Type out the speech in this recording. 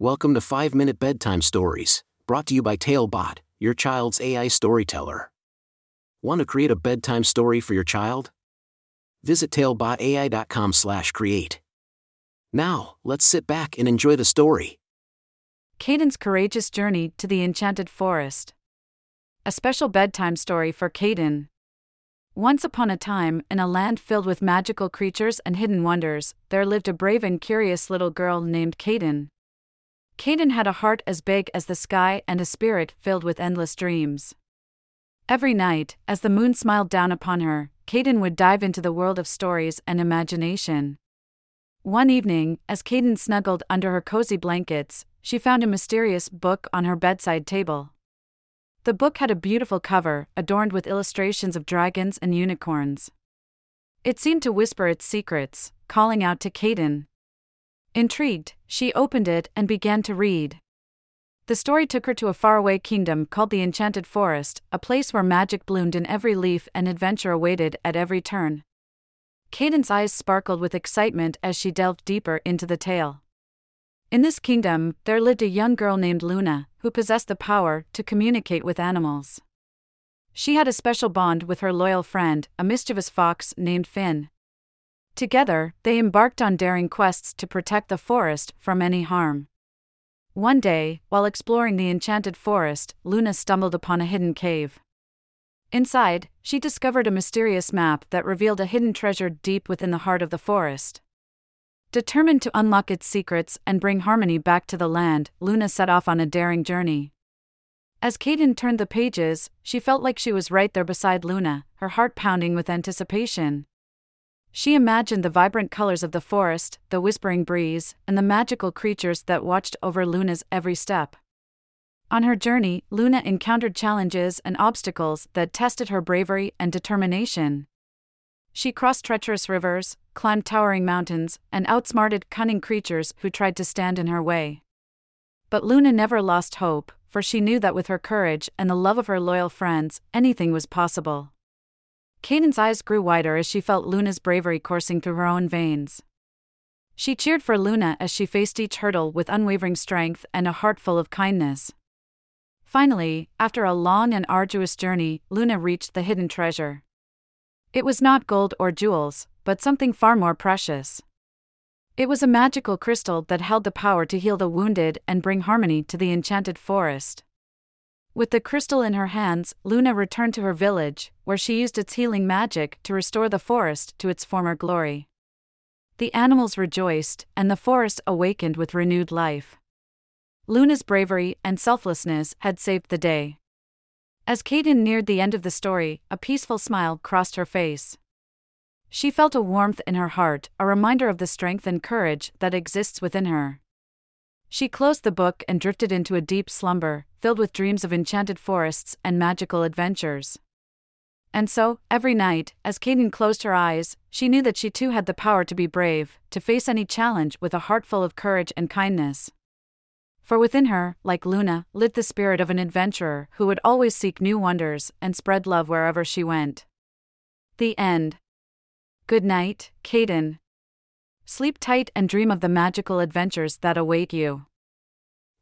Welcome to 5-Minute Bedtime Stories, brought to you by TaleBot, your child's AI storyteller. Want to create a bedtime story for your child? Visit TaleBotAI.com/create. Now, let's sit back and enjoy the story. Kaiden's courageous journey to the Enchanted Forest. A special bedtime story for Kaiden. Once upon a time, in a land filled with magical creatures and hidden wonders, there lived a brave and curious little girl named Kaiden. Kaiden had a heart as big as the sky and a spirit filled with endless dreams. Every night, as the moon smiled down upon her, Kaiden would dive into the world of stories and imagination. One evening, as Kaiden snuggled under her cozy blankets, she found a mysterious book on her bedside table. The book had a beautiful cover, adorned with illustrations of dragons and unicorns. It seemed to whisper its secrets, calling out to Kaiden. Intrigued, she opened it and began to read. The story took her to a faraway kingdom called the Enchanted Forest, a place where magic bloomed in every leaf and adventure awaited at every turn. Kaiden's eyes sparkled with excitement as she delved deeper into the tale. In this kingdom, there lived a young girl named Luna, who possessed the power to communicate with animals. She had a special bond with her loyal friend, a mischievous fox named Finn. Together, they embarked on daring quests to protect the forest from any harm. One day, while exploring the Enchanted Forest, Luna stumbled upon a hidden cave. Inside, she discovered a mysterious map that revealed a hidden treasure deep within the heart of the forest. Determined to unlock its secrets and bring harmony back to the land, Luna set off on a daring journey. As Kaiden turned the pages, she felt like she was right there beside Luna, her heart pounding with anticipation. She imagined the vibrant colors of the forest, the whispering breeze, and the magical creatures that watched over Luna's every step. On her journey, Luna encountered challenges and obstacles that tested her bravery and determination. She crossed treacherous rivers, climbed towering mountains, and outsmarted cunning creatures who tried to stand in her way. But Luna never lost hope, for she knew that with her courage and the love of her loyal friends, anything was possible. Kaiden's eyes grew wider as she felt Luna's bravery coursing through her own veins. She cheered for Luna as she faced each hurdle with unwavering strength and a heart full of kindness. Finally, after a long and arduous journey, Luna reached the hidden treasure. It was not gold or jewels, but something far more precious. It was a magical crystal that held the power to heal the wounded and bring harmony to the Enchanted Forest. With the crystal in her hands, Luna returned to her village, where she used its healing magic to restore the forest to its former glory. The animals rejoiced, and the forest awakened with renewed life. Luna's bravery and selflessness had saved the day. As Kaiden neared the end of the story, a peaceful smile crossed her face. She felt a warmth in her heart, a reminder of the strength and courage that exists within her. She closed the book and drifted into a deep slumber, filled with dreams of enchanted forests and magical adventures. And so, every night, as Kaiden closed her eyes, she knew that she too had the power to be brave, to face any challenge with a heart full of courage and kindness. For within her, like Luna, lived the spirit of an adventurer who would always seek new wonders and spread love wherever she went. The end. Good night, Kaiden. Sleep tight and dream of the magical adventures that await you.